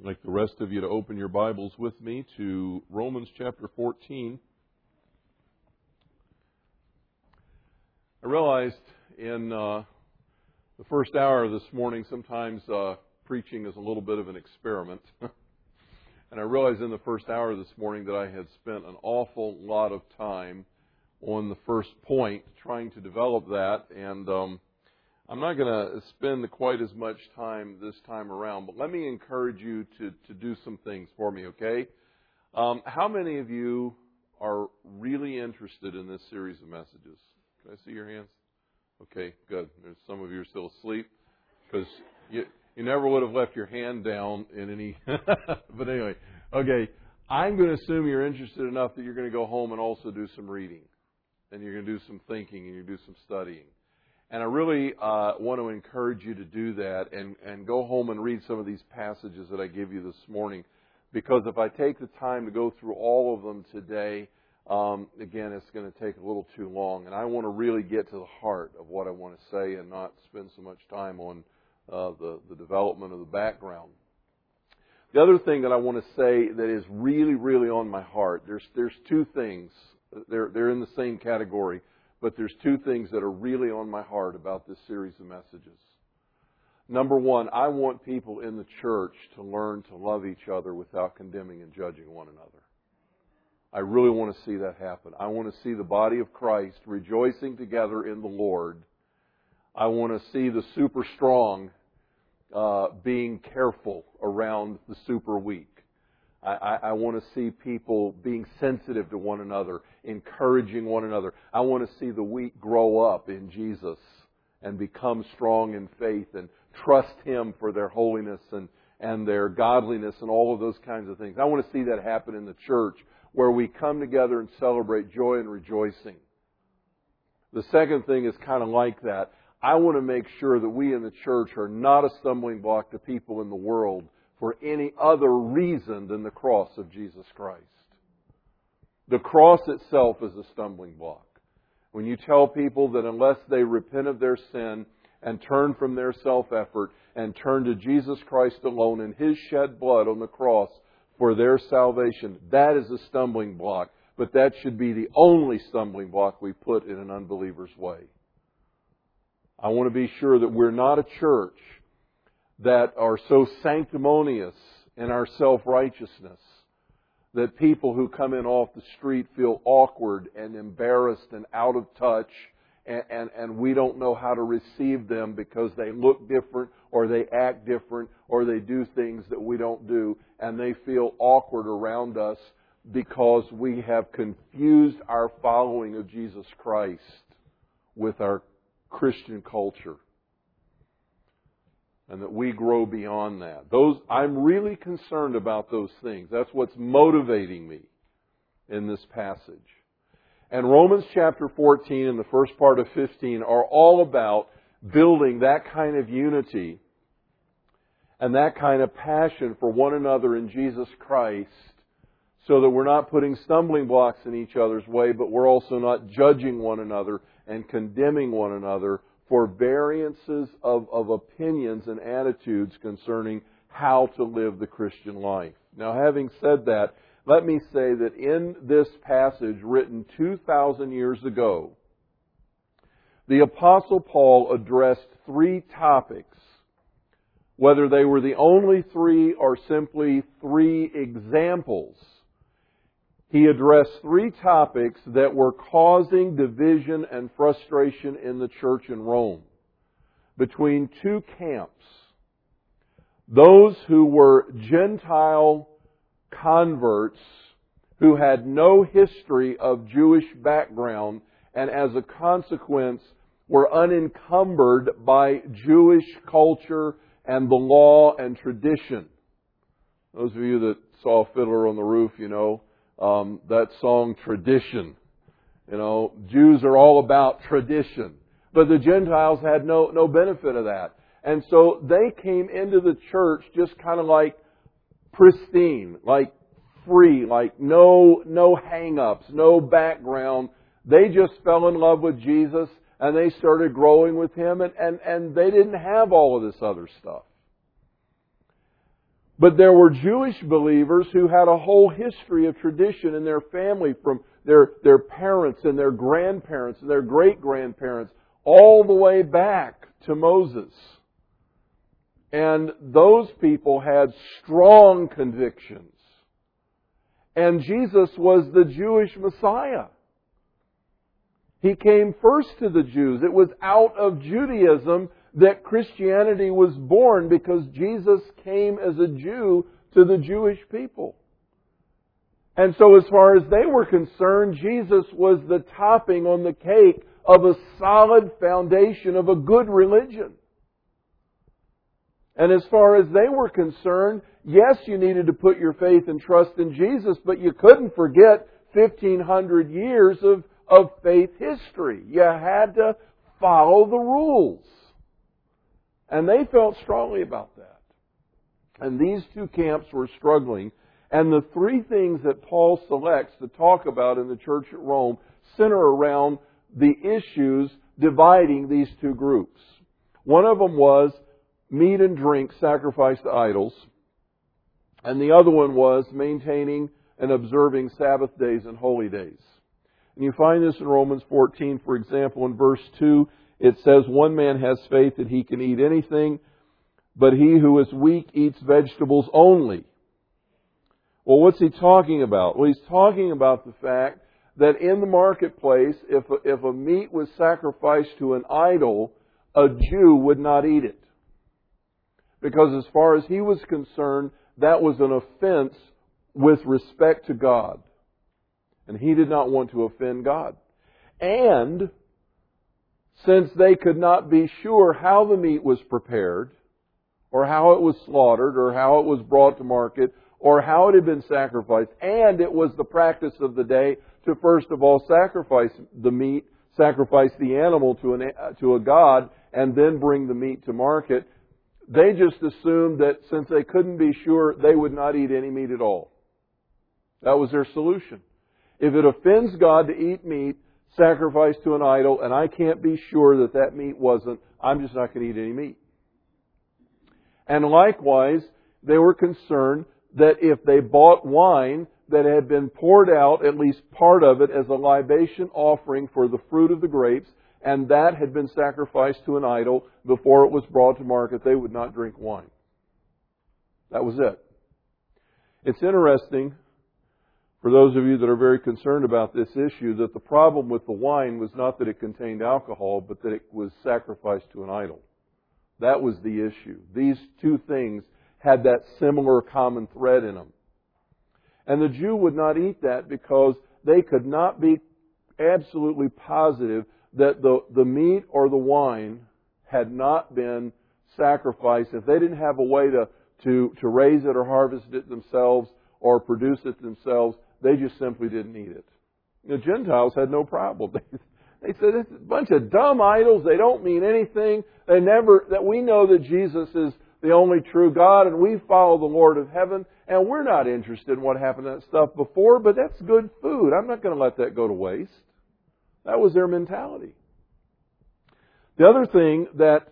I'd like the rest of you to open your Bibles with me to Romans chapter 14. I realized in the first hour this morning, sometimes preaching is a little bit of an experiment. And I realized in the first hour this morning that I had spent an awful lot of time on the first point, trying to develop that, and I'm not going to spend quite as much time this time around, but let me encourage you to do some things for me, okay? How many of you are really interested in this series of messages? Can I see your hands? Okay, good. There's some of you are still asleep because you never would have left your hand down in any... But anyway, okay, I'm going to assume you're interested enough that you're going to go home and also do some reading, and you're going to do some thinking, and you're going to do some studying. And I really want to encourage you to do that and go home and read some of these passages that I give you this morning. Because if I take the time to go through all of them today, again, it's going to take a little too long. And I want to really get to the heart of what I want to say and not spend so much time on the development of the background. The other thing that I want to say that is really, really on my heart, there's two things. They're in the same category. But there's two things that are really on my heart about this series of messages. Number one, I want people in the church to learn to love each other without condemning and judging one another. I really want to see that happen. I want to see the body of Christ rejoicing together in the Lord. I want to see the super strong being careful around the super weak. I want to see people being sensitive to one another, encouraging one another. I want to see the weak grow up in Jesus and become strong in faith and trust Him for their holiness and their godliness and all of those kinds of things. I want to see that happen in the church where we come together and celebrate joy and rejoicing. The second thing is kind of like that. I want to make sure that we in the church are not a stumbling block to people in the world for any other reason than the cross of Jesus Christ. The cross itself is a stumbling block. When you tell people that unless they repent of their sin and turn from their self-effort and turn to Jesus Christ alone and His shed blood on the cross for their salvation, that is a stumbling block. But that should be the only stumbling block we put in an unbeliever's way. I want to be sure that we're not a church that are so sanctimonious in our self-righteousness that people who come in off the street feel awkward and embarrassed and out of touch and we don't know how to receive them because they look different or they act different or they do things that we don't do and they feel awkward around us because we have confused our following of Jesus Christ with our Christian culture. And that we grow beyond that. I'm really concerned about those things. That's what's motivating me in this passage. And Romans chapter 14 and the first part of 15 are all about building that kind of unity and that kind of passion for one another in Jesus Christ so that we're not putting stumbling blocks in each other's way, but we're also not judging one another and condemning one another for variances of opinions and attitudes concerning how to live the Christian life. Now, having said that, let me say that in this passage written 2,000 years ago, the Apostle Paul addressed three topics, whether they were the only three or simply three examples. He addressed three topics that were causing division and frustration in the church in Rome between two camps. Those who were Gentile converts who had no history of Jewish background and as a consequence were unencumbered by Jewish culture and the law and tradition. Those of you that saw Fiddler on the Roof, you know, that song, Tradition. You know, Jews are all about tradition. But the Gentiles had no benefit of that. And so they came into the church just kind of like pristine, like free, like no hang-ups, no background. They just fell in love with Jesus and they started growing with Him and they didn't have all of this other stuff. But there were Jewish believers who had a whole history of tradition in their family from their parents and their grandparents and their great-grandparents all the way back to Moses. And those people had strong convictions. And Jesus was the Jewish Messiah. He came first to the Jews. It was out of Judaism that Christianity was born, because Jesus came as a Jew to the Jewish people. And so as far as they were concerned, Jesus was the topping on the cake of a solid foundation of a good religion. And as far as they were concerned, yes, you needed to put your faith and trust in Jesus, but you couldn't forget 1,500 years of faith history. You had to follow the rules. And they felt strongly about that. And these two camps were struggling. And the three things that Paul selects to talk about in the church at Rome center around the issues dividing these two groups. One of them was meat and drink sacrificed to idols. And the other one was maintaining and observing Sabbath days and holy days. And you find this in Romans 14, for example, in verse 2. It says, "One man has faith that he can eat anything, but he who is weak eats vegetables only." Well, what's he talking about? Well, he's talking about the fact that in the marketplace, if a meat was sacrificed to an idol, a Jew would not eat it. Because as far as he was concerned, that was an offense with respect to God. And he did not want to offend God. And since they could not be sure how the meat was prepared, or how it was slaughtered, or how it was brought to market, or how it had been sacrificed, and it was the practice of the day to first of all sacrifice the meat, sacrifice the animal to a god, and then bring the meat to market, they just assumed that since they couldn't be sure, they would not eat any meat at all. That was their solution. If it offends God to eat meat sacrificed to an idol, and I can't be sure that that meat wasn't, I'm just not going to eat any meat. And likewise, they were concerned that if they bought wine that had been poured out, at least part of it, as a libation offering for the fruit of the grapes, and that had been sacrificed to an idol before it was brought to market, they would not drink wine. That was it. It's interesting, for those of you that are very concerned about this issue, that the problem with the wine was not that it contained alcohol, but that it was sacrificed to an idol. That was the issue. These two things had that similar common thread in them. And the Jew would not eat that because they could not be absolutely positive that the meat or the wine had not been sacrificed. If they didn't have a way to raise it or harvest it themselves or produce it themselves, they just simply didn't eat it. The Gentiles had no problem. They said, it's a bunch of dumb idols. They don't mean anything. We know that Jesus is the only true God, and we follow the Lord of heaven, and we're not interested in what happened to that stuff before, but that's good food. I'm not going to let that go to waste. That was their mentality. The other thing that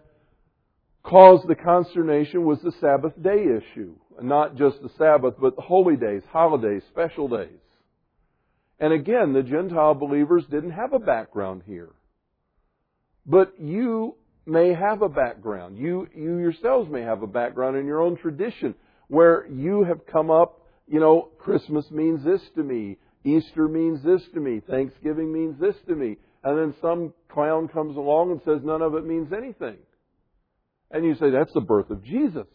caused the consternation was the Sabbath day issue. Not just the Sabbath, but the holy days, holidays, special days. And again, the Gentile believers didn't have a background here. But you may have a background. You yourselves may have a background in your own tradition where you have come up, Christmas means this to me, Easter means this to me, Thanksgiving means this to me. And then some clown comes along and says none of it means anything. And you say, that's the birth of Jesus.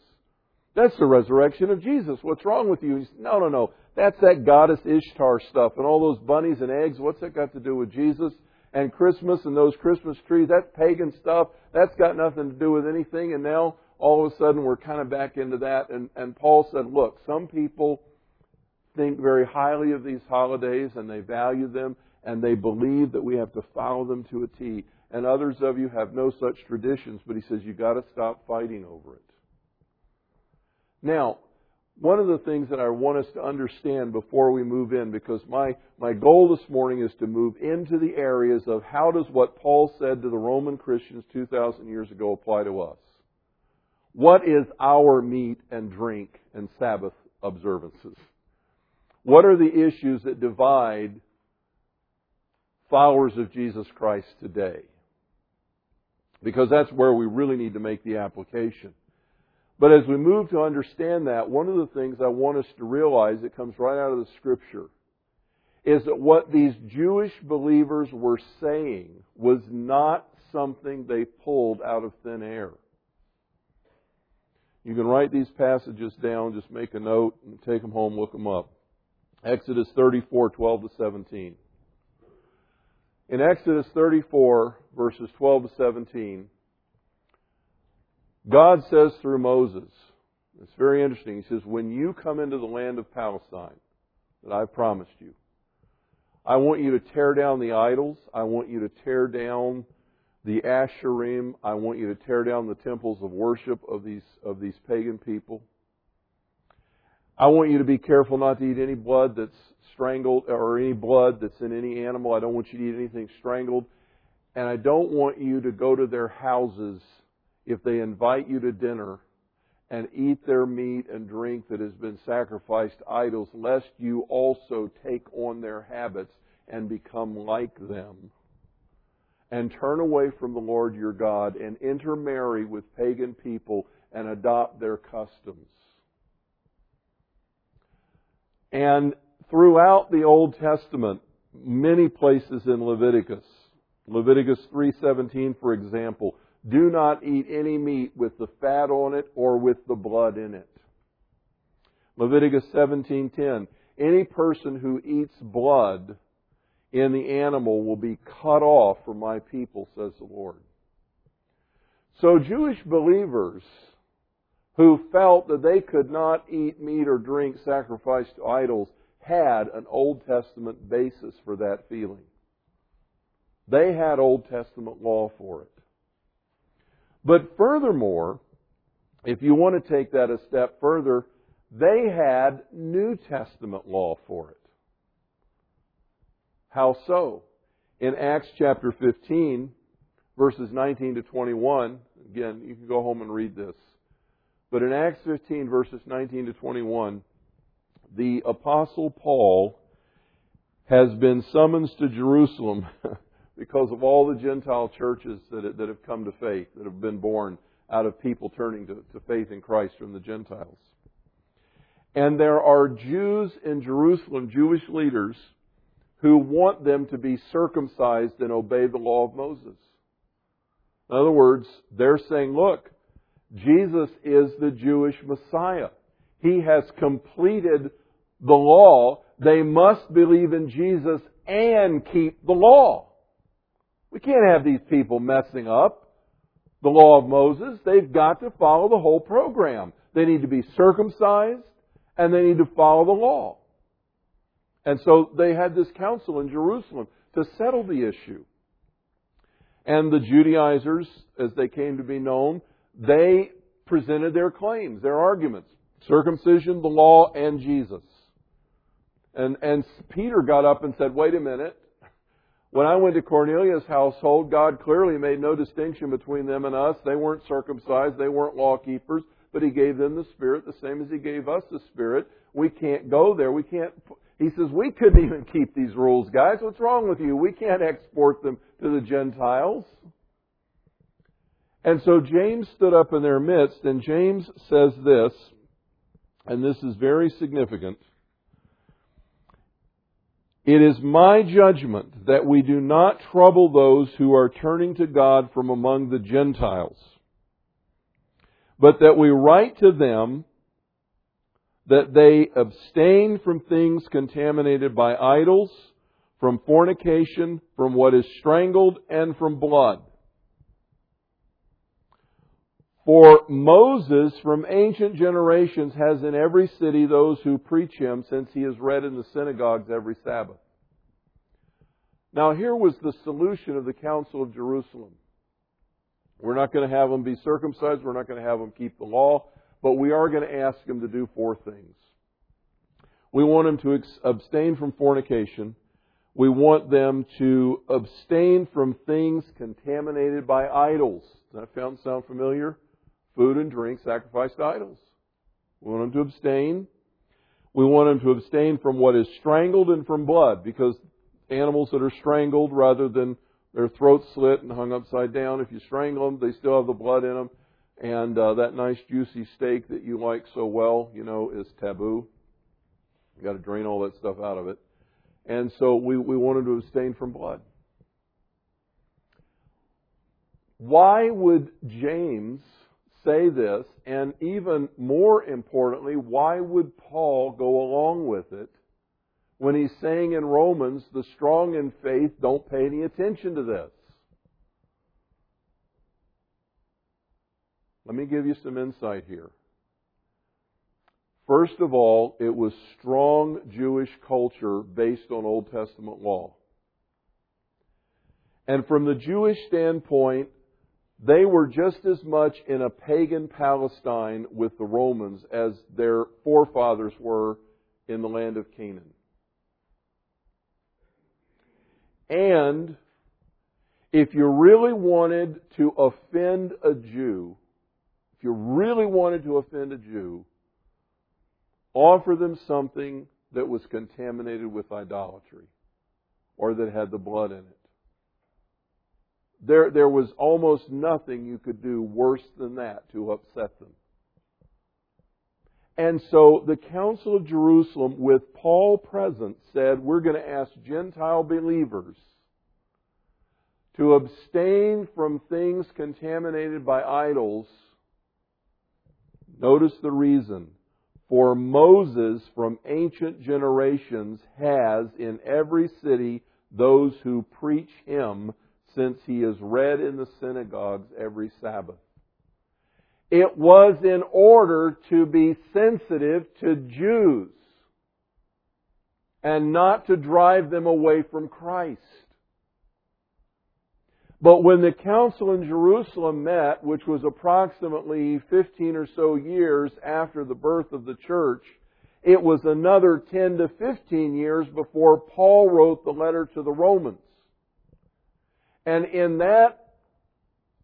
That's the resurrection of Jesus. What's wrong with you? No. That's that goddess Ishtar stuff and all those bunnies and eggs. What's that got to do with Jesus and Christmas and those Christmas trees? That's pagan stuff. That's got nothing to do with anything. And now all of a sudden we're kind of back into that. And Paul said, look, some people think very highly of these holidays and they value them and they believe that we have to follow them to a T. And others of you have no such traditions. But he says, you've got to stop fighting over it. Now, one of the things that I want us to understand before we move in, because my goal this morning is to move into the areas of how does what Paul said to the Roman Christians 2,000 years ago apply to us? What is our meat and drink and Sabbath observances? What are the issues that divide followers of Jesus Christ today? Because that's where we really need to make the application. But as we move to understand that, one of the things I want us to realize that comes right out of the Scripture is that what these Jewish believers were saying was not something they pulled out of thin air. You can write these passages down, just make a note, and take them home, look them up. Exodus 34, 12 to 17. In Exodus 34, verses 12 to 17, God says through Moses, it's very interesting, He says, when you come into the land of Palestine that I promised you, I want you to tear down the idols, I want you to tear down the Asherim, I want you to tear down the temples of worship of these pagan people. I want you to be careful not to eat any blood that's strangled or any blood that's in any animal. I don't want you to eat anything strangled. And I don't want you to go to their houses if they invite you to dinner and eat their meat and drink that has been sacrificed to idols, lest you also take on their habits and become like them, and turn away from the Lord your God and intermarry with pagan people and adopt their customs. And throughout the Old Testament, many places in Leviticus, Leviticus 3:17, for example, do not eat any meat with the fat on it or with the blood in it. Leviticus 17:10, any person who eats blood in the animal will be cut off from my people, says the Lord. So Jewish believers who felt that they could not eat meat or drink sacrificed to idols had an Old Testament basis for that feeling. They had Old Testament law for it. But furthermore, if you want to take that a step further, they had New Testament law for it. How so? In Acts chapter 15, verses 19 to 21, again, you can go home and read this. But in Acts 15, verses 19 to 21, the Apostle Paul has been summoned to Jerusalem because of all the Gentile churches that have come to faith, that have been born out of people turning to faith in Christ from the Gentiles. And there are Jews in Jerusalem, Jewish leaders, who want them to be circumcised and obey the law of Moses. In other words, they're saying, look, Jesus is the Jewish Messiah. He has completed the law. They must believe in Jesus and keep the law. We can't have these people messing up the law of Moses. They've got to follow the whole program. They need to be circumcised and they need to follow the law. And so they had this council in Jerusalem to settle the issue. And the Judaizers, as they came to be known, they presented their claims, their arguments. Circumcision, the law, and Jesus. And Peter got up and said, wait a minute. When I went to Cornelius' household, God clearly made no distinction between them and us. They weren't circumcised. They weren't law keepers. But He gave them the Spirit the same as He gave us the Spirit. We can't go there. We can't... He says, we couldn't even keep these rules, guys. What's wrong with you? We can't export them to the Gentiles. And so James stood up in their midst, and James says this, and this is very significant. It is my judgment that we do not trouble those who are turning to God from among the Gentiles, but that we write to them that they abstain from things contaminated by idols, from fornication, from what is strangled, and from blood. For Moses from ancient generations has in every city those who preach him, since he is read in the synagogues every Sabbath. Now here was the solution of the Council of Jerusalem. We're not going to have them be circumcised, we're not going to have them keep the law, but we are going to ask them to do four things. We want them to abstain from fornication. We want them to abstain from things contaminated by idols. Does that sound familiar? food and drink sacrificed to idols. We want them to abstain. We want them to abstain from what is strangled and from blood, because animals that are strangled, rather than their throats slit and hung upside down, if you strangle them, they still have the blood in them. And that nice juicy steak that you like so well, you know, is taboo. You've got to drain all that stuff out of it. And so we wanted to abstain from blood. Why would James say this? And even more importantly, why would Paul go along with it when he's saying in Romans, the strong in faith don't pay any attention to this? Let me give you some insight here. First of all, it was strong Jewish culture based on Old Testament law. And from the Jewish standpoint, they were just as much in a pagan Palestine with the Romans as their forefathers were in the land of Canaan. And if you really wanted to offend a Jew, offer them something that was contaminated with idolatry or that had the blood in it. There was almost nothing you could do worse than that to upset them. And so the Council of Jerusalem, with Paul present, said, we're going to ask Gentile believers to abstain from things contaminated by idols. Notice the reason. For Moses from ancient generations has in every city those who preach him, since he is read in the synagogues every Sabbath. It was in order to be sensitive to Jews and not to drive them away from Christ. But when the council in Jerusalem met, which was approximately 15 or so years after the birth of the church, it was another 10 to 15 years before Paul wrote the letter to the Romans. And in that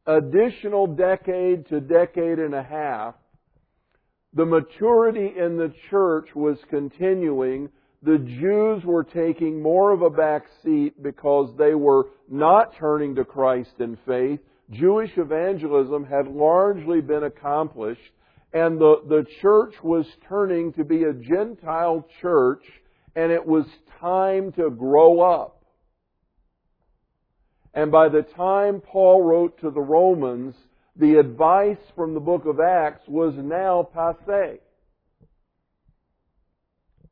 additional decade to decade and a half, the maturity in the church was continuing. The Jews were taking more of a back seat because they were not turning to Christ in faith. Jewish evangelism had largely been accomplished, and the church was turning to be a Gentile church, and it was time to grow up. And by the time Paul wrote to the Romans, the advice from the book of Acts was now passé.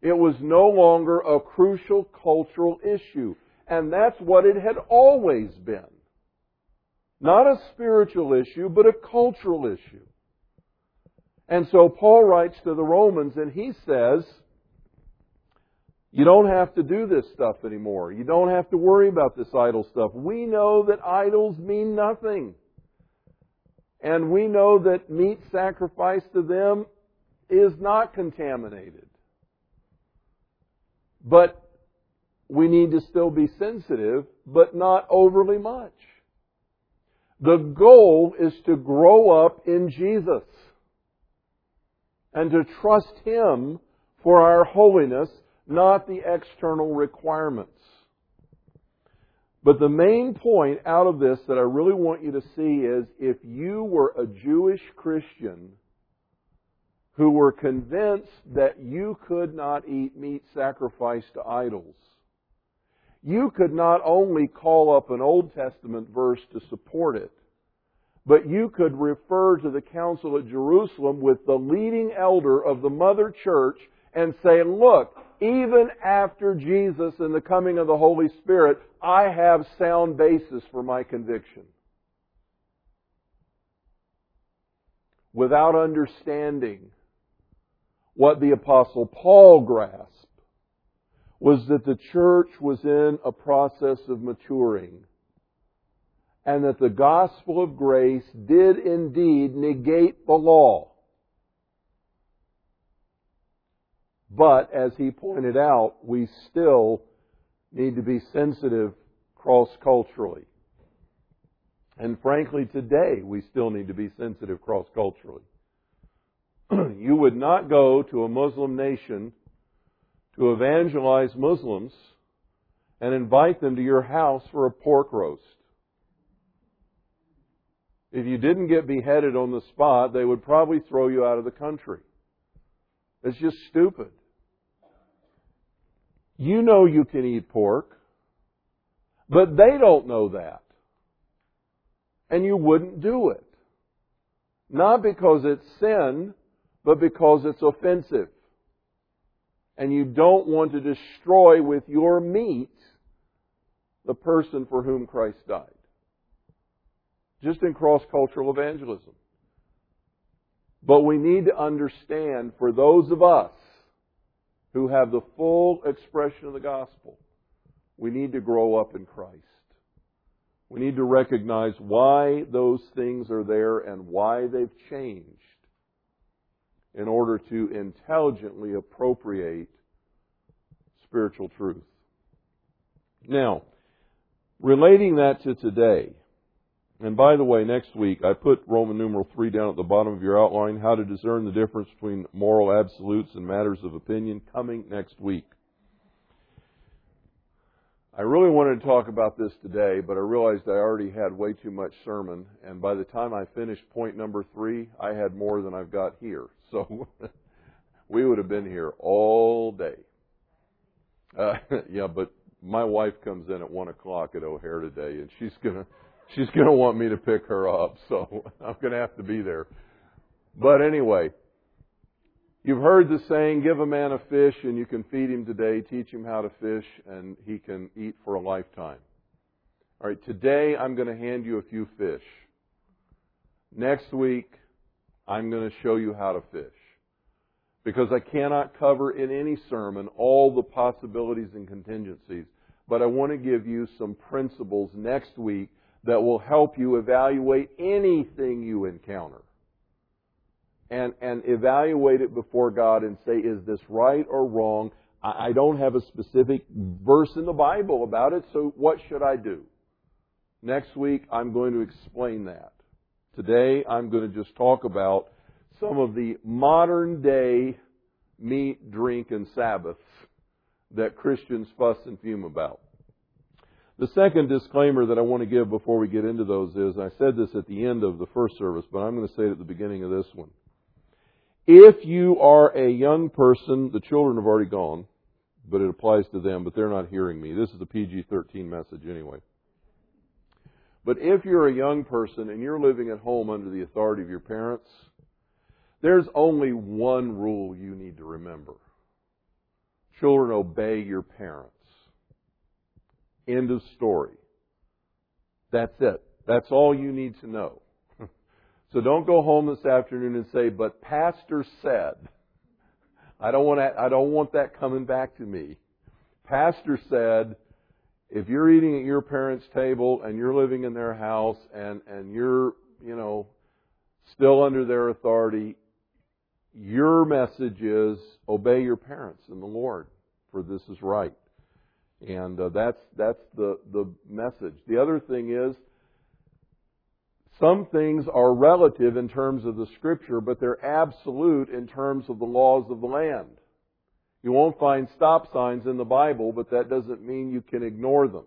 It was no longer a crucial cultural issue. And that's what it had always been. Not a spiritual issue, but a cultural issue. And so Paul writes to the Romans and he says, you don't have to do this stuff anymore. You don't have to worry about this idol stuff. We know that idols mean nothing. And we know that meat sacrificed to them is not contaminated. But we need to still be sensitive, but not overly much. The goal is to grow up in Jesus and to trust Him for our holiness, not the external requirements. But the main point out of this that I really want you to see is, if you were a Jewish Christian who were convinced that you could not eat meat sacrificed to idols, you could not only call up an Old Testament verse to support it, but you could refer to the Council at Jerusalem with the leading elder of the mother church and say, look, even after Jesus and the coming of the Holy Spirit, I have sound basis for my conviction. Without understanding what the Apostle Paul grasped was that the church was in a process of maturing, and that the gospel of grace did indeed negate the law. But, as he pointed out, we still need to be sensitive cross-culturally. And frankly, today, we still need to be sensitive cross-culturally. You would not go to a Muslim nation to evangelize Muslims and invite them to your house for a pork roast. If you didn't get beheaded on the spot, they would probably throw you out of the country. It's just stupid. You know you can eat pork, but they don't know that. And you wouldn't do it. Not because it's sin, but because it's offensive. And you don't want to destroy with your meat the person for whom Christ died. Just in cross-cultural evangelism. But we need to understand, for those of us who have the full expression of the gospel, we need to grow up in Christ. We need to recognize why those things are there and why they've changed in order to intelligently appropriate spiritual truth. Now, relating that to today, and by the way, next week, I put Roman numeral 3 down at the bottom of your outline, how to discern the difference between moral absolutes and matters of opinion, coming next week. I really wanted to talk about this today, but I realized I already had way too much sermon, and by the time I finished point number 3, I had more than I've got here. So we would have been here all day. Yeah, but my wife comes in at 1 o'clock at O'Hare today, and she's going to want me to pick her up, so I'm going to have to be there. But anyway, you've heard the saying, give a man a fish and you can feed him today, teach him how to fish, and he can eat for a lifetime. All right, today I'm going to hand you a few fish. Next week, I'm going to show you how to fish. Because I cannot cover in any sermon all the possibilities and contingencies, but I want to give you some principles next week that will help you evaluate anything you encounter. And evaluate it before God and say, is this right or wrong? I don't have a specific verse in the Bible about it, so what should I do? Next week, I'm going to explain that. Today, I'm going to just talk about some of the modern-day meat, drink, and Sabbaths that Christians fuss and fume about. The second disclaimer that I want to give before we get into those is, I said this at the end of the first service, but I'm going to say it at the beginning of this one. If you are a young person, the children have already gone, but it applies to them, but they're not hearing me. This is a PG-13 message anyway. But if you're a young person and you're living at home under the authority of your parents, there's only one rule you need to remember. Children, obey your parents. End of story. That's it. That's all you need to know. So don't go home this afternoon and say, but Pastor said. I don't want that coming back to me. Pastor said, if you're eating at your parents' table and you're living in their house and you're, still under their authority, your message is obey your parents in the Lord, for this is right. And that's the message. The other thing is, some things are relative in terms of the Scripture, but they're absolute in terms of the laws of the land. You won't find stop signs in the Bible, but that doesn't mean you can ignore them.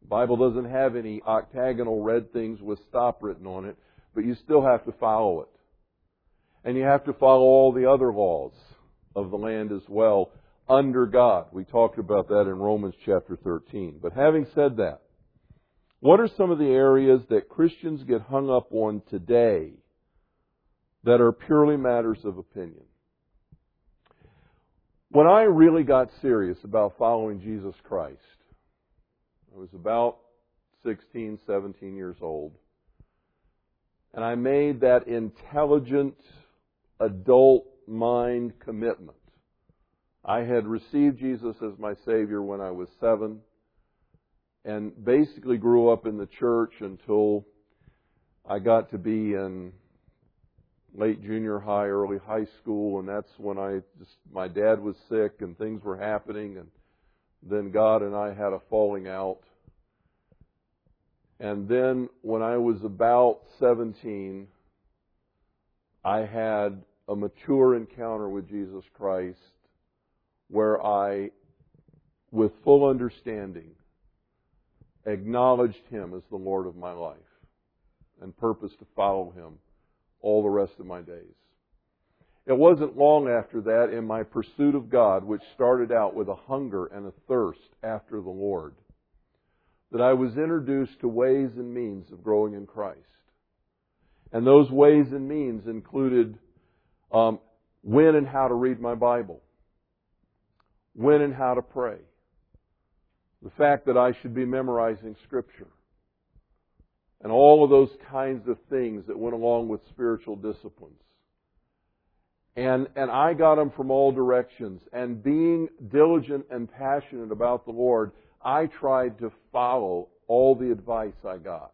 The Bible doesn't have any octagonal red things with stop written on it, but you still have to follow it. And you have to follow all the other laws of the land as well, under God. We talked about that in Romans chapter 13. But having said that, what are some of the areas that Christians get hung up on today that are purely matters of opinion? When I really got serious about following Jesus Christ, I was about 16, 17 years old, and I made that intelligent adult mind commitment. I had received Jesus as my Savior when I was 7 and basically grew up in the church until I got to be in late junior high, early high school, and that's when my dad was sick and things were happening, and then God and I had a falling out. And then when I was about 17, I had a mature encounter with Jesus Christ where I, with full understanding, acknowledged Him as the Lord of my life and purposed to follow Him all the rest of my days. It wasn't long after that in my pursuit of God, which started out with a hunger and a thirst after the Lord, that I was introduced to ways and means of growing in Christ. And those ways and means included when and how to read my Bible, when and how to pray, the fact that I should be memorizing Scripture, and all of those kinds of things that went along with spiritual disciplines. And I got them from all directions. And being diligent and passionate about the Lord, I tried to follow all the advice I got.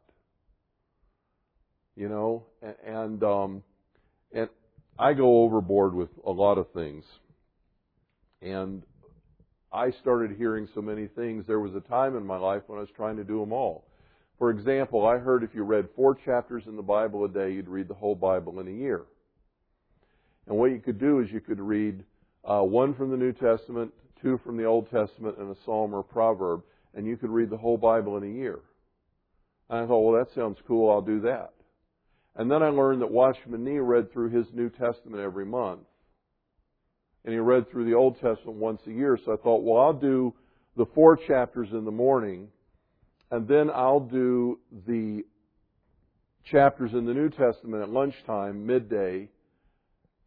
You know, and I go overboard with a lot of things. And I started hearing so many things. There was a time in my life when I was trying to do them all. For example, I heard if you read 4 chapters in the Bible a day, you'd read the whole Bible in a year. And what you could do is you could read 1 from the New Testament, 2 from the Old Testament, and a psalm or a proverb, and you could read the whole Bible in a year. And I thought, well, that sounds cool, I'll do that. And then I learned that Watchman Nee read through his New Testament every month. And he read through the Old Testament once a year, so I thought, well, I'll do the 4 chapters in the morning, and then I'll do the chapters in the New Testament at lunchtime, midday,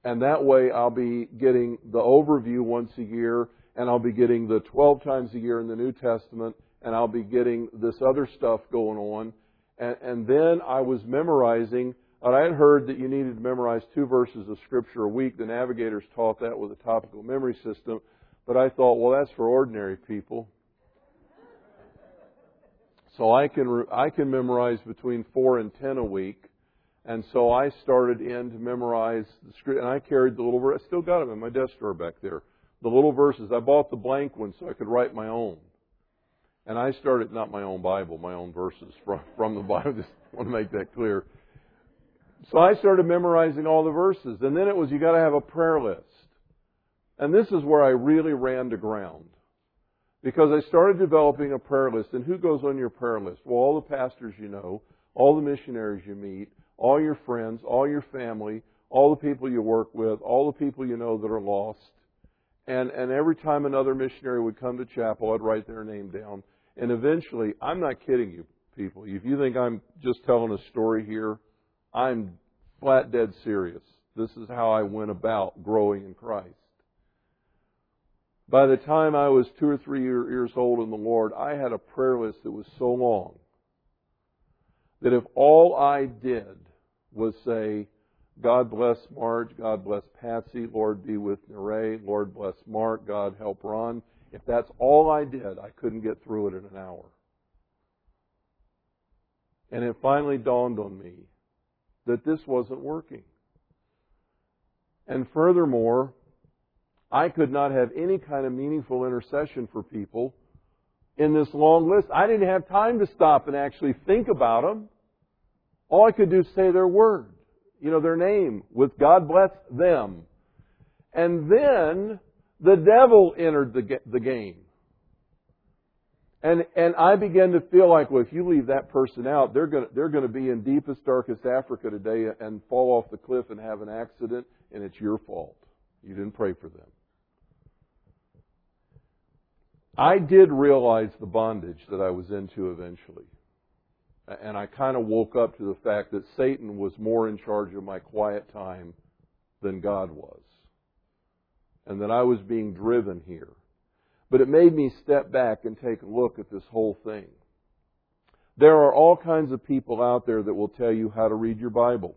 and that way I'll be getting the overview once a year, and I'll be getting the 12 times a year in the New Testament, and I'll be getting this other stuff going on. And then I was memorizing, and I had heard that you needed to memorize 2 verses of Scripture a week. The Navigators taught that with a topical memory system, but I thought, well, that's for ordinary people. So I can memorize between 4 and 10 a week. And so I started in to memorize the Scripture, and I carried the little verse. I still got them in my desk drawer back there. The little verses. I bought the blank one so I could write my own. And I started, not my own Bible, my own verses from the Bible. Just want to make that clear. So I started memorizing all the verses. And then it was, you got to have a prayer list. And this is where I really ran to ground. Because I started developing a prayer list. And who goes on your prayer list? Well, all the pastors you know, all the missionaries you meet, all your friends, all your family, all the people you work with, all the people you know that are lost. And every time another missionary would come to chapel, I'd write their name down. And eventually, I'm not kidding you people. If you think I'm just telling a story here, I'm flat dead serious. This is how I went about growing in Christ. By the time I was 2 or 3 years old in the Lord, I had a prayer list that was so long that if all I did was say, God bless Marge, God bless Patsy, Lord be with Neray, Lord bless Mark, God help Ron. If that's all I did, I couldn't get through it in an hour. And it finally dawned on me that this wasn't working. And furthermore, I could not have any kind of meaningful intercession for people in this long list. I didn't have time to stop and actually think about them. All I could do is say their word. You know, their name, with God bless them. And then the devil entered the game. And I began to feel like, well, if you leave that person out, they're going to be in deepest, darkest Africa today and fall off the cliff and have an accident, and it's your fault. You didn't pray for them. I did realize the bondage that I was into eventually. And I kind of woke up to the fact that Satan was more in charge of my quiet time than God was. And that I was being driven here. But it made me step back and take a look at this whole thing. There are all kinds of people out there that will tell you how to read your Bible.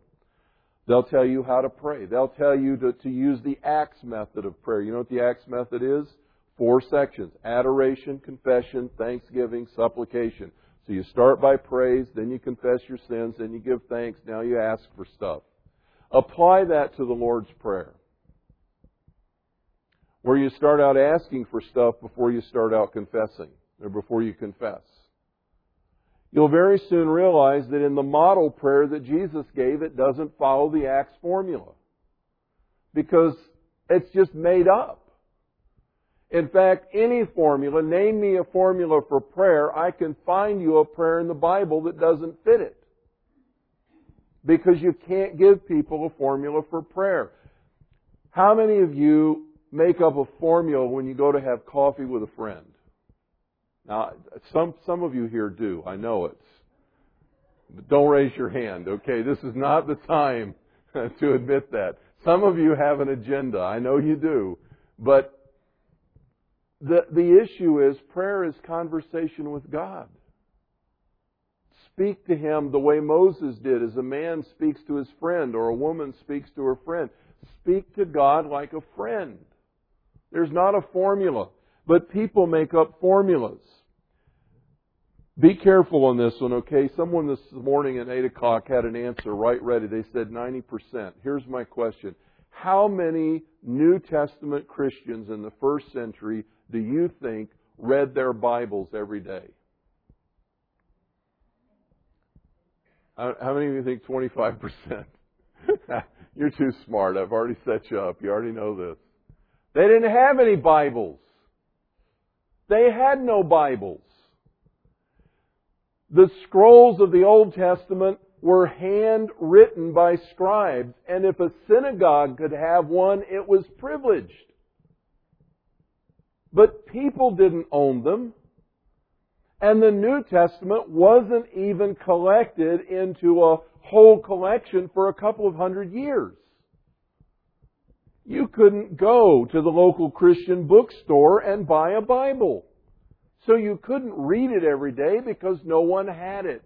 They'll tell you how to pray. They'll tell you to use the Acts method of prayer. You know what the Acts method is? 4 sections. Adoration, confession, thanksgiving, supplication. So you start by praise, then you confess your sins, then you give thanks, now you ask for stuff. Apply that to the Lord's Prayer, where you start out asking for stuff before you start out confessing, or before you confess. You'll very soon realize that in the model prayer that Jesus gave, it doesn't follow the Acts formula, because it's just made up. In fact, any formula, name me a formula for prayer, I can find you a prayer in the Bible that doesn't fit it, because you can't give people a formula for prayer. How many of you make up a formula when you go to have coffee with a friend? Now, some of you here do. I know it. But don't raise your hand, okay? This is not the time to admit that. Some of you have an agenda. I know you do. But the issue is prayer is conversation with God. Speak to Him the way Moses did, as a man speaks to his friend or a woman speaks to her friend. Speak to God like a friend. There's not a formula. But people make up formulas. Be careful on this one, okay? Someone this morning at 8 o'clock had an answer right ready. They said 90%. Here's my question. How many New Testament Christians in the first century do you think read their Bibles every day? How many of you think 25%? You're too smart. I've already set you up. You already know this. They didn't have any Bibles. They had no Bibles. The scrolls of the Old Testament were handwritten by scribes, and if a synagogue could have one, it was privileged. But people didn't own them, and the New Testament wasn't even collected into a whole collection for a couple of hundred years. You couldn't go to the local Christian bookstore and buy a Bible. So you couldn't read it every day because no one had it.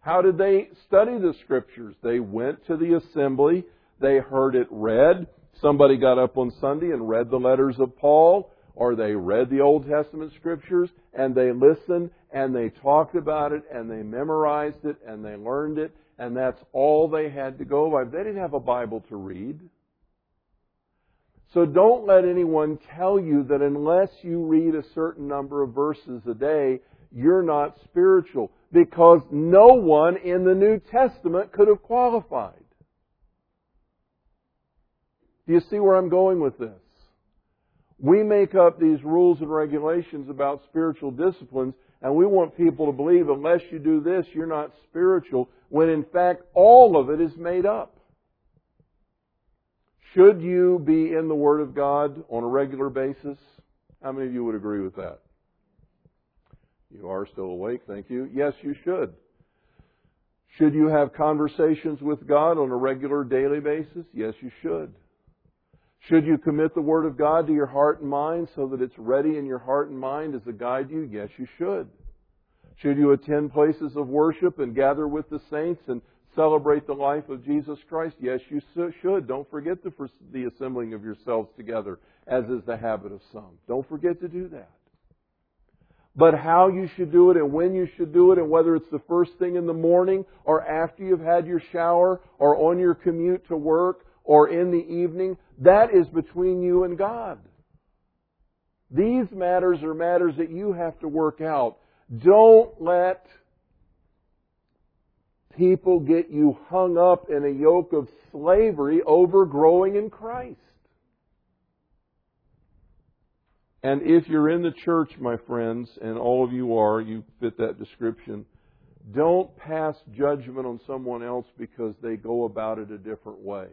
How did they study the Scriptures? They went to the assembly. They heard it read. Somebody got up on Sunday and read the letters of Paul, or they read the Old Testament Scriptures, and they listened, and they talked about it, and they memorized it, and they learned it, and that's all they had to go by. They didn't have a Bible to read. So don't let anyone tell you that unless you read a certain number of verses a day, you're not spiritual, because no one in the New Testament could have qualified. Do you see where I'm going with this? We make up these rules and regulations about spiritual disciplines, and we want people to believe unless you do this, you're not spiritual, when in fact all of it is made up. Should you be in the Word of God on a regular basis? How many of you would agree with that? You are still awake, thank you. Yes, you should. Should you have conversations with God on a regular daily basis? Yes, you should. Should you commit the Word of God to your heart and mind so that it's ready in your heart and mind as a guide you? Yes, you should. Should you attend places of worship and gather with the saints and celebrate the life of Jesus Christ? Yes, you should. Don't forget the assembling of yourselves together, as is the habit of some. Don't forget to do that. But how you should do it and when you should do it, and whether it's the first thing in the morning or after you've had your shower or on your commute to work or in the evening, that is between you and God. These matters are matters that you have to work out. Don't let people get you hung up in a yoke of slavery over growing in Christ. And if you're in the church, my friends, and all of you are, you fit that description, don't pass judgment on someone else because they go about it a different way.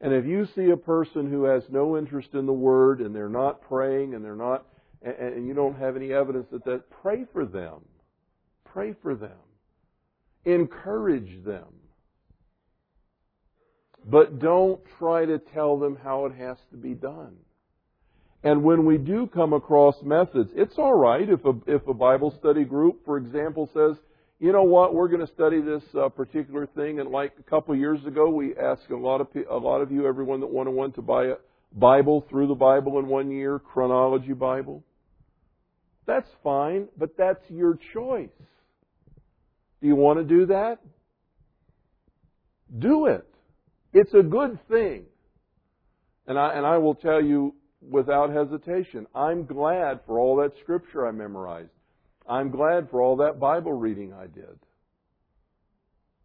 And if you see a person who has no interest in the Word, and they're not praying, and they're not, and you don't have any evidence that pray for them. Pray for them. Encourage them. But don't try to tell them how it has to be done. And when we do come across methods, it's all right if a Bible study group, for example, says, you know what, we're going to study this particular thing. And like a couple of years ago, we asked a lot of you, everyone that wanted to buy a Bible through the Bible in 1 year, chronology Bible. That's fine, but that's your choice. Do you want to do that? Do it. It's a good thing. And I will tell you without hesitation, I'm glad for all that Scripture I memorized. I'm glad for all that Bible reading I did.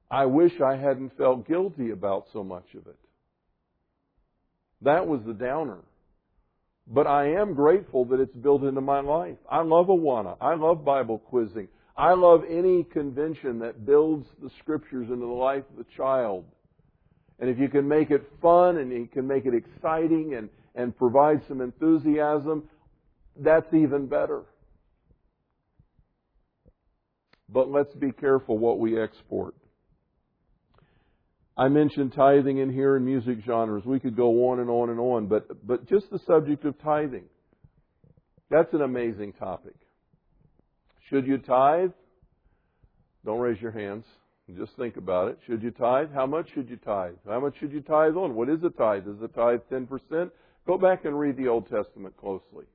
I wish I hadn't felt guilty about so much of it. That was the downer. But I am grateful that it's built into my life. I love Awana. I love Bible quizzing. I love any convention that builds the Scriptures into the life of the child. And if you can make it fun and you can make it exciting and provide some enthusiasm, that's even better. But let's be careful what we export. I mentioned tithing in here and music genres. We could go on and on and on, but just the subject of tithing. That's an amazing topic. Should you tithe? Don't raise your hands. Just think about it. Should you tithe? How much should you tithe? How much should you tithe on? What is a tithe? Is a tithe 10%? Go back and read the Old Testament closely.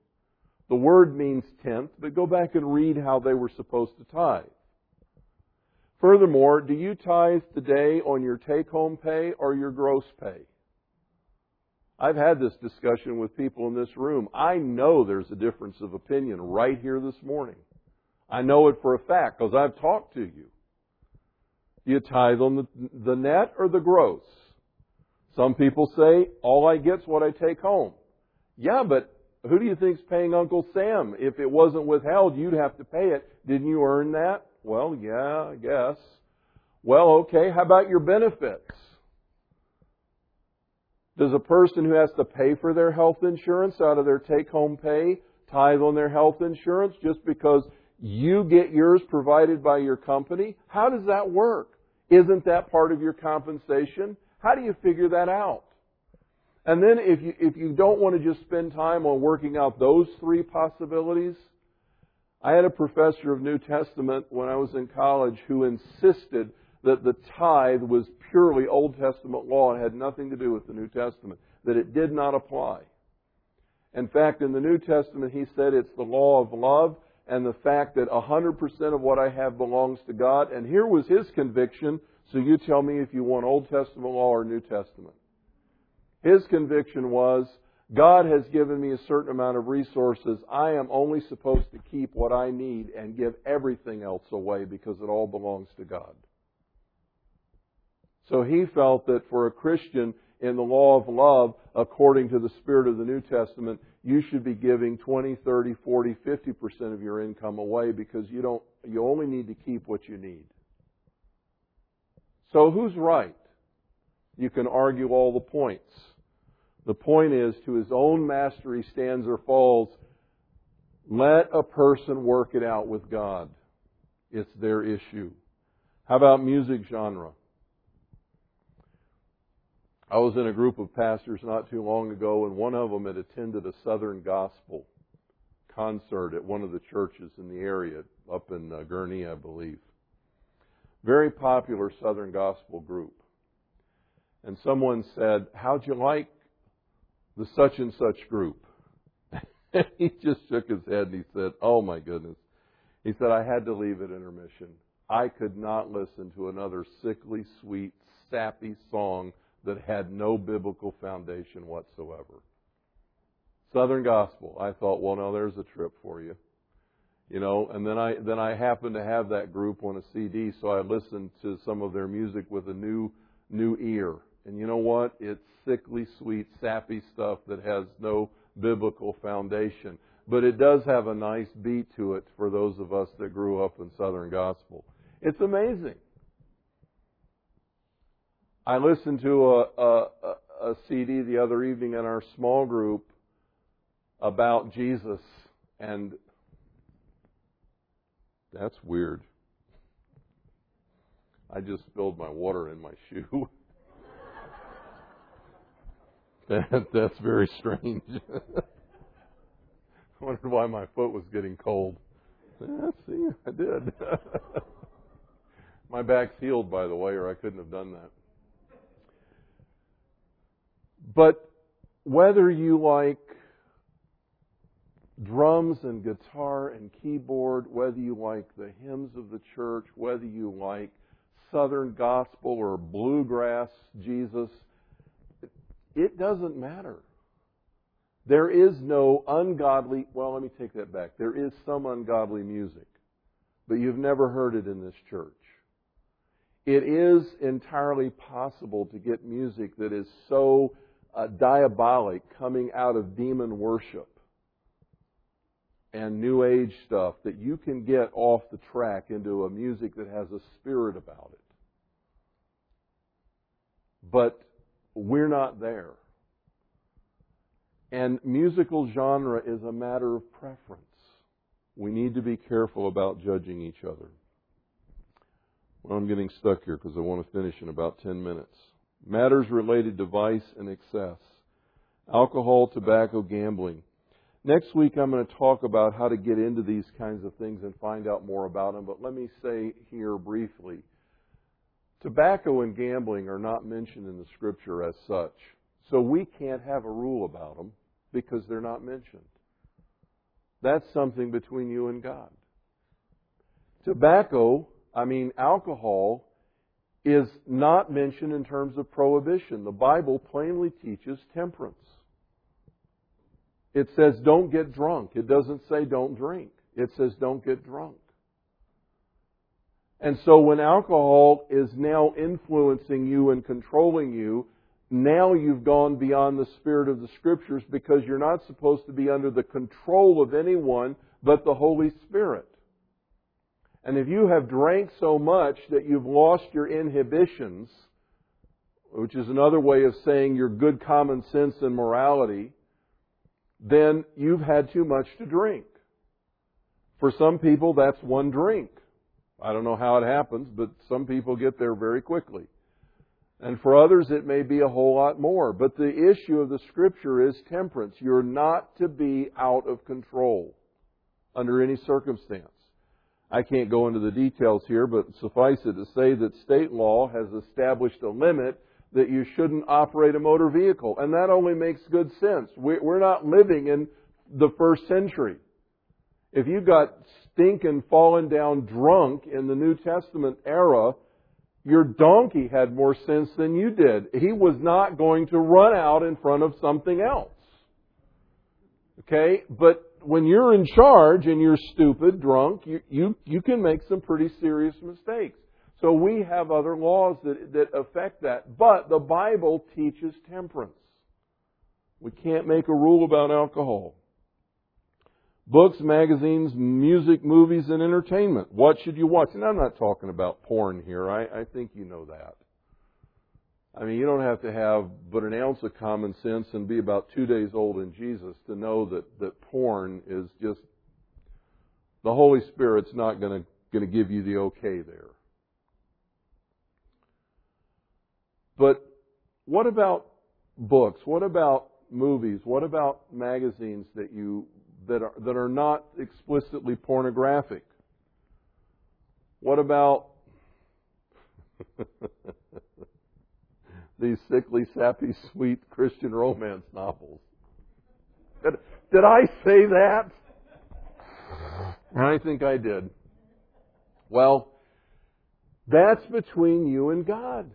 The word means tenth, but go back and read how they were supposed to tithe. Furthermore, do you tithe today on your take-home pay or your gross pay? I've had this discussion with people in this room. I know there's a difference of opinion right here this morning. I know it for a fact because I've talked to you. Do you tithe on the net or the gross? Some people say, all I get is what I take home. Yeah, but who do you think's paying Uncle Sam? If it wasn't withheld, you'd have to pay it. Didn't you earn that? Well, yeah, I guess. Well, okay, how about your benefits? Does a person who has to pay for their health insurance out of their take-home pay tithe on their health insurance just because you get yours provided by your company? How does that work? Isn't that part of your compensation? How do you figure that out? And then if you don't want to just spend time on working out those three possibilities, I had a professor of New Testament when I was in college who insisted that the tithe was purely Old Testament law and had nothing to do with the New Testament, that it did not apply. In fact, in the New Testament, he said it's the law of love and the fact that 100% of what I have belongs to God. And here was his conviction, so you tell me if you want Old Testament law or New Testament. His conviction was, God has given me a certain amount of resources. I am only supposed to keep what I need and give everything else away because it all belongs to God. So he felt that for a Christian in the law of love, according to the spirit of the New Testament, you should be giving 20, 30, 40, 50% of your income away because you only need to keep what you need. So who's right? You can argue all the points. The point is, to his own mastery stands or falls. Let a person work it out with God. It's their issue. How about music genre? I was in a group of pastors not too long ago, and one of them had attended a Southern Gospel concert at one of the churches in the area, up in Gurnee, I believe. Very popular Southern Gospel group. And someone said, "How'd you like the such and such group?" He just shook his head and he said, "Oh my goodness." He said, "I had to leave at intermission. I could not listen to another sickly, sweet, sappy song that had no biblical foundation whatsoever." Southern Gospel. I thought, well, no, there's a trip for you. You know, and then I happened to have that group on a CD, so I listened to some of their music with a new ear. And you know what? It's sickly, sweet, sappy stuff that has no biblical foundation. But it does have a nice beat to it for those of us that grew up in Southern Gospel. It's amazing. I listened to a CD the other evening in our small group about Jesus, and that's weird. I just spilled my water in my shoe. That's very strange. I wondered why my foot was getting cold. Yeah, see, I did. My back's healed, by the way, or I couldn't have done that. But whether you like drums and guitar and keyboard, whether you like the hymns of the church, whether you like Southern Gospel or Bluegrass Jesus, it doesn't matter. There is no ungodly... Well, let me take that back. There is some ungodly music. but you've never heard it in this church. It is entirely possible to get music that is so diabolic coming out of demon worship and New Age stuff that you can get off the track into a music that has a spirit about it. But we're not there. And musical genre is a matter of preference. We need to be careful about judging each other. Well, I'm getting stuck here because I want to finish in about 10 minutes. Matters related to vice and excess. Alcohol, tobacco, gambling. Next week I'm going to talk about how to get into these kinds of things and find out more about them. But let me say here briefly, tobacco and gambling are not mentioned in the Scripture as such. So we can't have a rule about them because they're not mentioned. That's something between you and God. Alcohol is not mentioned in terms of prohibition. The Bible plainly teaches temperance. It says don't get drunk. It doesn't say don't drink. It says don't get drunk. And so when alcohol is now influencing you and controlling you, now you've gone beyond the spirit of the Scriptures because you're not supposed to be under the control of anyone but the Holy Spirit. And if you have drank so much that you've lost your inhibitions, which is another way of saying your good common sense and morality, then you've had too much to drink. For some people, that's one drink. I don't know how it happens, but some people get there very quickly. And for others, it may be a whole lot more. But the issue of the Scripture is temperance. You're not to be out of control under any circumstance. I can't go into the details here, but suffice it to say that state law has established a limit that you shouldn't operate a motor vehicle. And that only makes good sense. We're not living in the first century. If you got stinking, fallen down drunk in the New Testament era, your donkey had more sense than you did. He was not going to run out in front of something else. Okay? But when you're in charge and you're stupid, drunk, you can make some pretty serious mistakes. So we have other laws that affect that. But the Bible teaches temperance. We can't make a rule about alcohol. Books, magazines, music, movies, and entertainment. What should you watch? And I'm not talking about porn here. I think you know that. I mean, you don't have to have but an ounce of common sense and be about 2 days old in Jesus to know that porn is just... the Holy Spirit's not going to give you the okay there. But what about books? What about movies? What about magazines that are not explicitly pornographic? What about these sickly, sappy, sweet Christian romance novels? Did I say that? I think I did. Well, that's between you and God.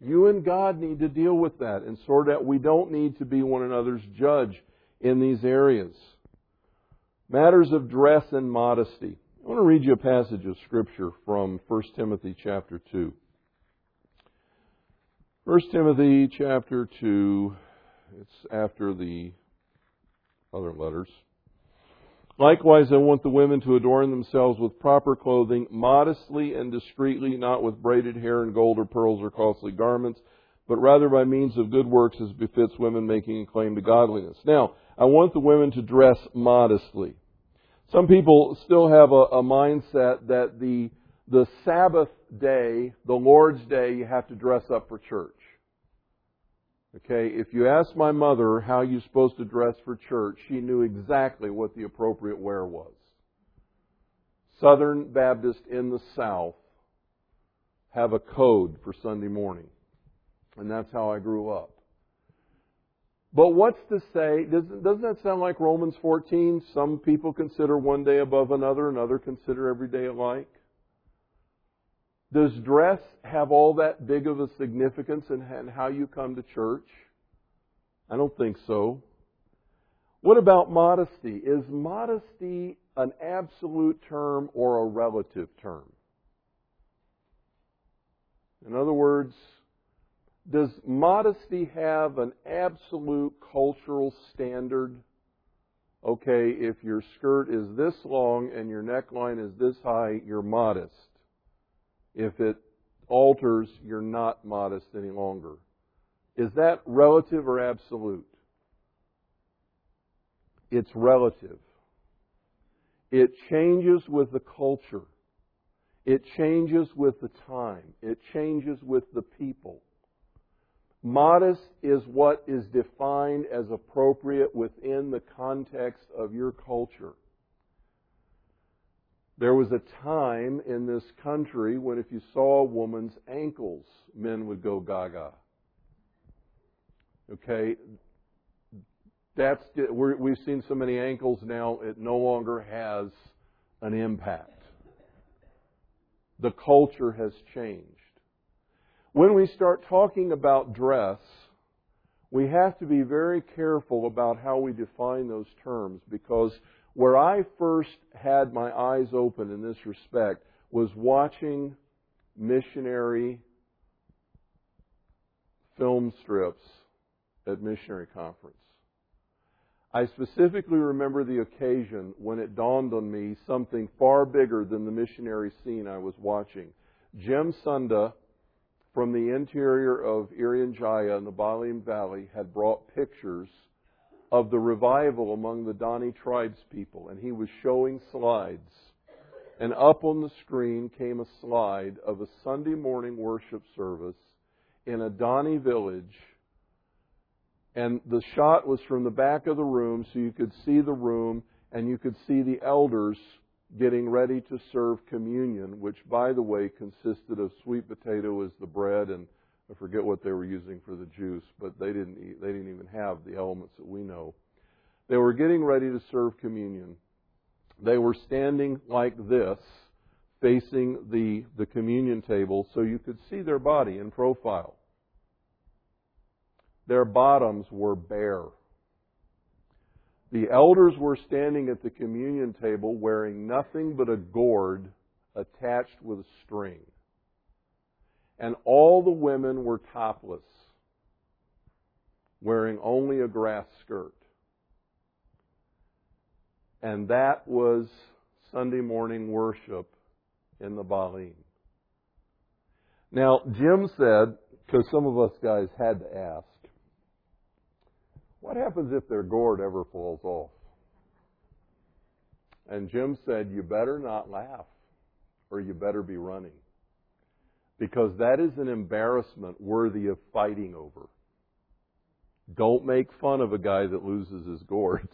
You and God need to deal with that and sort out. We don't need to be one another's judge in these areas. Matters of dress and modesty. I want to read you a passage of Scripture from 1 Timothy chapter 2. 1 Timothy chapter 2, it's after the other letters. Likewise, I want the women to adorn themselves with proper clothing, modestly and discreetly, not with braided hair and gold or pearls or costly garments, but rather by means of good works as befits women making a claim to godliness. Now, I want the women to dress modestly. Some people still have a mindset that the Sabbath day, the Lord's day, you have to dress up for church. Okay, if you ask my mother how you're supposed to dress for church, she knew exactly what the appropriate wear was. Southern Baptists in the South have a code for Sunday morning. And that's how I grew up. But what's to say, doesn't that sound like Romans 14? Some people consider one day above another consider every day alike. Does dress have all that big of a significance in how you come to church? I don't think so. What about modesty? Is modesty an absolute term or a relative term? In other words, does modesty have an absolute cultural standard? Okay, if your skirt is this long and your neckline is this high, you're modest. If it alters, you're not modest any longer. Is that relative or absolute? It's relative. It changes with the culture. It changes with the time. It changes with the people. Modest is what is defined as appropriate within the context of your culture. There was a time in this country when if you saw a woman's ankles, men would go gaga. Okay? We've seen so many ankles now, it no longer has an impact. The culture has changed. When we start talking about dress, we have to be very careful about how we define those terms, because where I first had my eyes open in this respect was watching missionary film strips at missionary conference. I specifically remember the occasion when it dawned on me something far bigger than the missionary scene I was watching. Jim Sunda, from the interior of Irian Jaya in the Baliem Valley, had brought pictures of the revival among the Dani tribes people, and he was showing slides. And up on the screen came a slide of a Sunday morning worship service in a Dani village, and the shot was from the back of the room, so you could see the room, and you could see the elders getting ready to serve communion, which, by the way, consisted of sweet potato as the bread, and I forget what they were using for the juice, but they didn't even have the elements that we know. They were getting ready to serve communion. They were standing like this, facing the communion table, so you could see their body in profile. Their bottoms were bare. The elders were standing at the communion table wearing nothing but a gourd attached with a string. And all the women were topless, wearing only a grass skirt. And that was Sunday morning worship in the Baliem. Now, Jim said, because some of us guys had to ask, what happens if their gourd ever falls off? And Jim said, you better not laugh, or you better be running, because that is an embarrassment worthy of fighting over. Don't make fun of a guy that loses his gourd.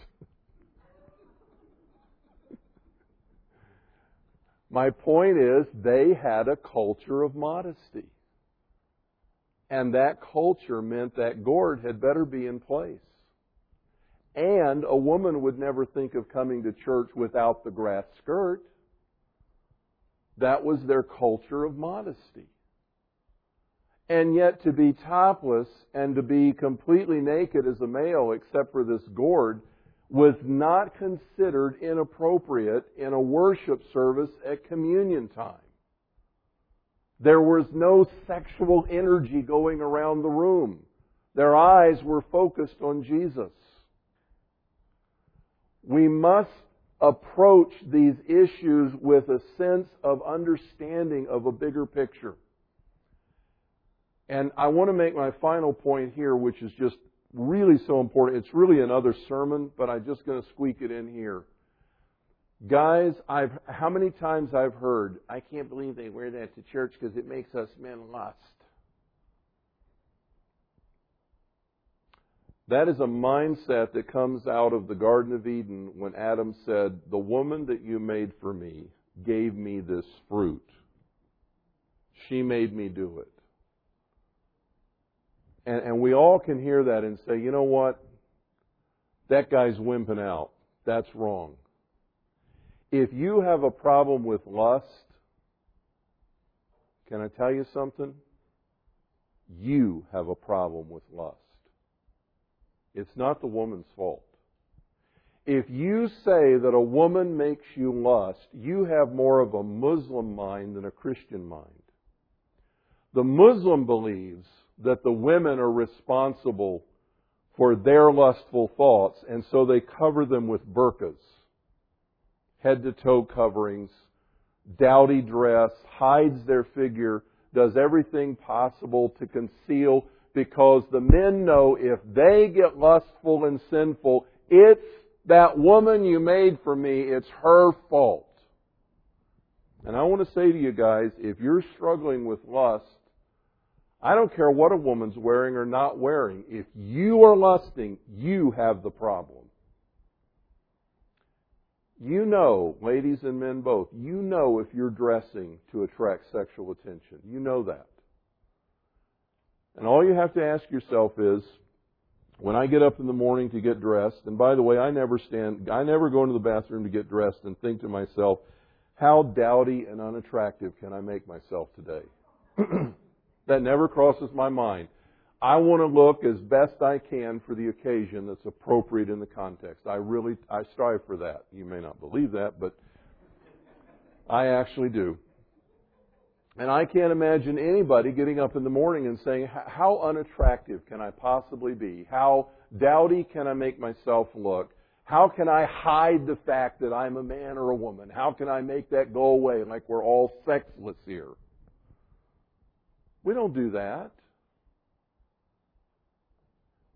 My point is, they had a culture of modesty. And that culture meant that gourd had better be in place. And a woman would never think of coming to church without the grass skirt. That was their culture of modesty. And yet to be topless and to be completely naked as a male except for this gourd was not considered inappropriate in a worship service at communion time. There was no sexual energy going around the room. Their eyes were focused on Jesus. We must approach these issues with a sense of understanding of a bigger picture. And I want to make my final point here, which is just really so important. It's really another sermon, but I'm just going to squeak it in here. Guys, how many times I've heard, I can't believe they wear that to church because it makes us men lust. That is a mindset that comes out of the Garden of Eden when Adam said, the woman that you made for me gave me this fruit. She made me do it. And we all can hear that and say, you know what? That guy's wimping out. That's wrong. If you have a problem with lust, can I tell you something? You have a problem with lust. It's not the woman's fault. If you say that a woman makes you lust, you have more of a Muslim mind than a Christian mind. The Muslim believes that the women are responsible for their lustful thoughts, and so they cover them with burqas, head-to-toe coverings, dowdy dress, hides their figure, does everything possible to conceal, because the men know if they get lustful and sinful, it's that woman you made for me, it's her fault. And I want to say to you guys, if you're struggling with lust, I don't care what a woman's wearing or not wearing. If you are lusting, you have the problem. You know, ladies and men both, you know if you're dressing to attract sexual attention. You know that. And all you have to ask yourself is, when I get up in the morning to get dressed, and by the way, I never go into the bathroom to get dressed and think to myself, how dowdy and unattractive can I make myself today? That never crosses my mind. I want to look as best I can for the occasion that's appropriate in the context. I strive for that. You may not believe that, but I actually do. And I can't imagine anybody getting up in the morning and saying, how unattractive can I possibly be? How dowdy can I make myself look? How can I hide the fact that I'm a man or a woman? How can I make that go away like we're all sexless here? We don't do that.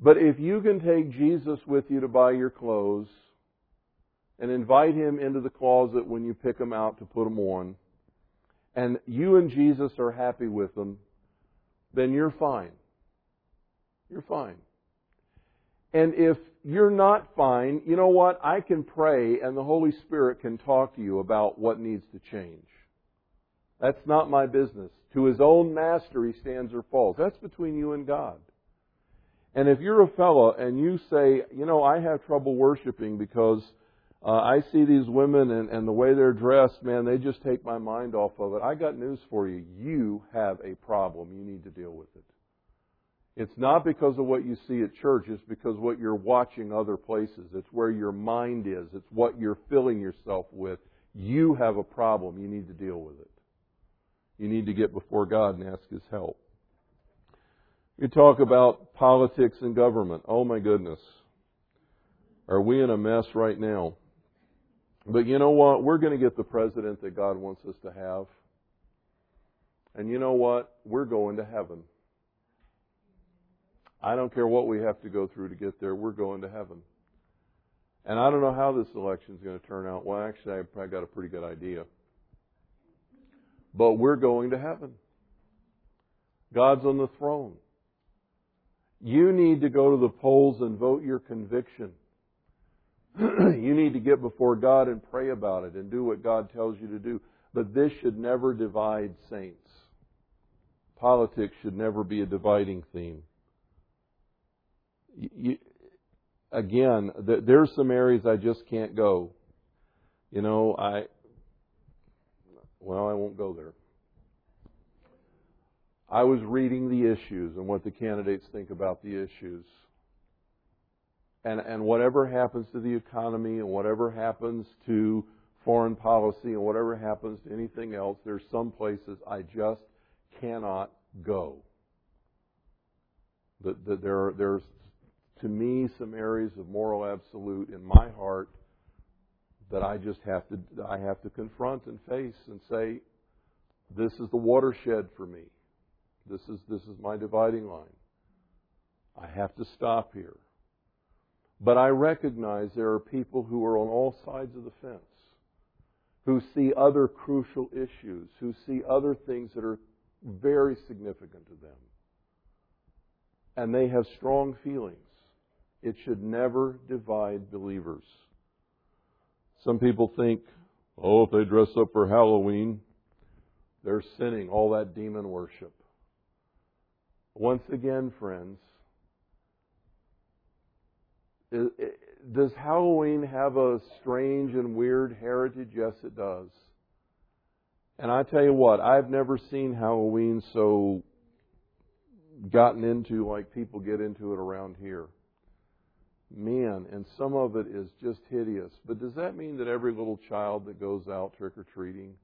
But if you can take Jesus with you to buy your clothes and invite Him into the closet when you pick them out to put them on, and you and Jesus are happy with them, then you're fine. You're fine. And if you're not fine, you know what? I can pray and the Holy Spirit can talk to you about what needs to change. That's not my business. To His own master He stands or falls. That's between you and God. And if you're a fella and you say, you know, I have trouble worshiping because I see these women and the way they're dressed, man, they just take my mind off of it. I got news for you. You have a problem. You need to deal with it. It's not because of what you see at church. It's because what you're watching other places. It's where your mind is. It's what you're filling yourself with. You have a problem. You need to deal with it. You need to get before God and ask His help. We talk about politics and government. Oh my goodness. Are we in a mess right now? But you know what? We're going to get the president that God wants us to have. And you know what? We're going to heaven. I don't care what we have to go through to get there. We're going to heaven. And I don't know how this election is going to turn out. Well, actually, I've probably got a pretty good idea. But we're going to heaven. God's on the throne. You need to go to the polls and vote your conviction. You need to get before God and pray about it and do what God tells you to do. But this should never divide saints. Politics should never be a dividing theme. Again, there's some areas I just can't go. You know, I won't go there. I was reading the issues and what the candidates think about the issues. And whatever happens to the economy and whatever happens to foreign policy and whatever happens to anything else, there's some places I just cannot go. There's, to me, some areas of moral absolute in my heart that I have to confront and face and say, this is the watershed for me. This is my dividing line. I have to stop here. But I recognize there are people who are on all sides of the fence, who see other crucial issues, who see other things that are very significant to them. And they have strong feelings. It should never divide believers. Some people think, if they dress up for Halloween, they're sinning, all that demon worship. Once again, friends, does Halloween have a strange and weird heritage? Yes, it does. And I tell you what, I've never seen Halloween so gotten into like people get into it around here. man, and some of it is just hideous. But does that mean that every little child that goes out trick-or-treating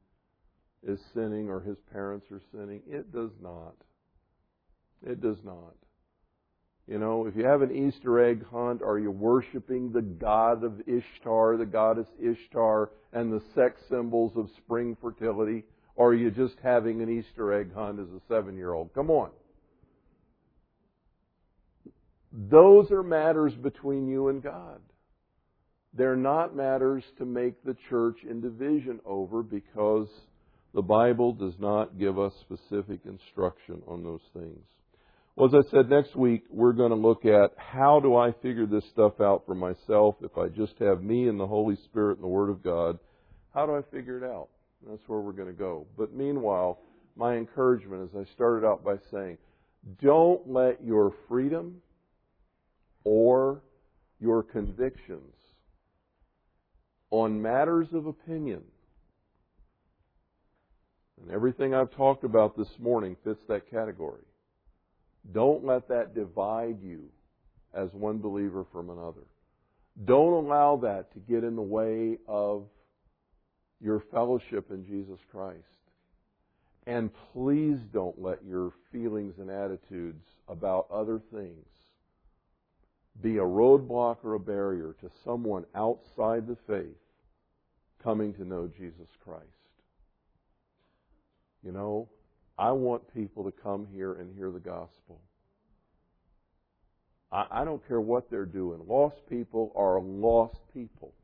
is sinning or his parents are sinning? It does not. It does not. You know, if you have an Easter egg hunt, are you worshiping the god of Ishtar, the goddess Ishtar, and the sex symbols of spring fertility? Or are you just having an Easter egg hunt as a 7-year-old? Come on. Those are matters between you and God. They're not matters to make the church in division over, because the Bible does not give us specific instruction on those things. Well, as I said, next week we're going to look at how do I figure this stuff out for myself if I just have me and the Holy Spirit and the Word of God. How do I figure it out? That's where we're going to go. But meanwhile, my encouragement, as I started out by saying, don't let your freedom or your convictions on matters of opinion. And everything I've talked about this morning fits that category. Don't let that divide you as one believer from another. Don't allow that to get in the way of your fellowship in Jesus Christ. And please don't let your feelings and attitudes about other things be a roadblock or a barrier to someone outside the faith coming to know Jesus Christ. You know, I want people to come here and hear the gospel. I don't care what they're doing. Lost people are lost people.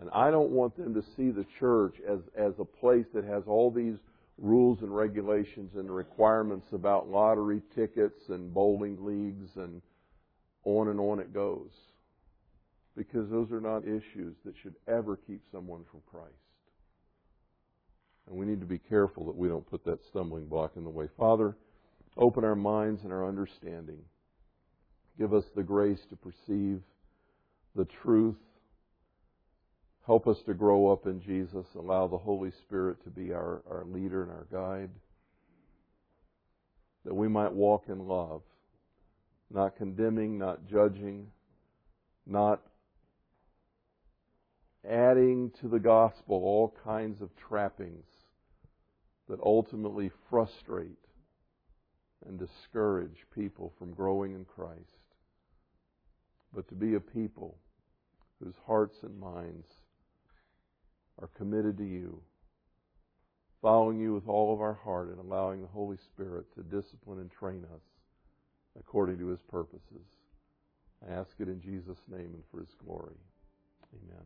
And I don't want them to see the church as a place that has all these rules and regulations and requirements about lottery tickets and bowling leagues and on it goes. Because those are not issues that should ever keep someone from Christ. And we need to be careful that we don't put that stumbling block in the way. Father, open our minds and our understanding. Give us the grace to perceive the truth. Help us to grow up in Jesus. Allow the Holy Spirit to be our leader and our guide, that we might walk in love, not condemning, not judging, not adding to the gospel all kinds of trappings that ultimately frustrate and discourage people from growing in Christ, but to be a people whose hearts and minds are committed to you, following you with all of our heart, and allowing the Holy Spirit to discipline and train us according to His purposes. I ask it in Jesus' name and for His glory. Amen.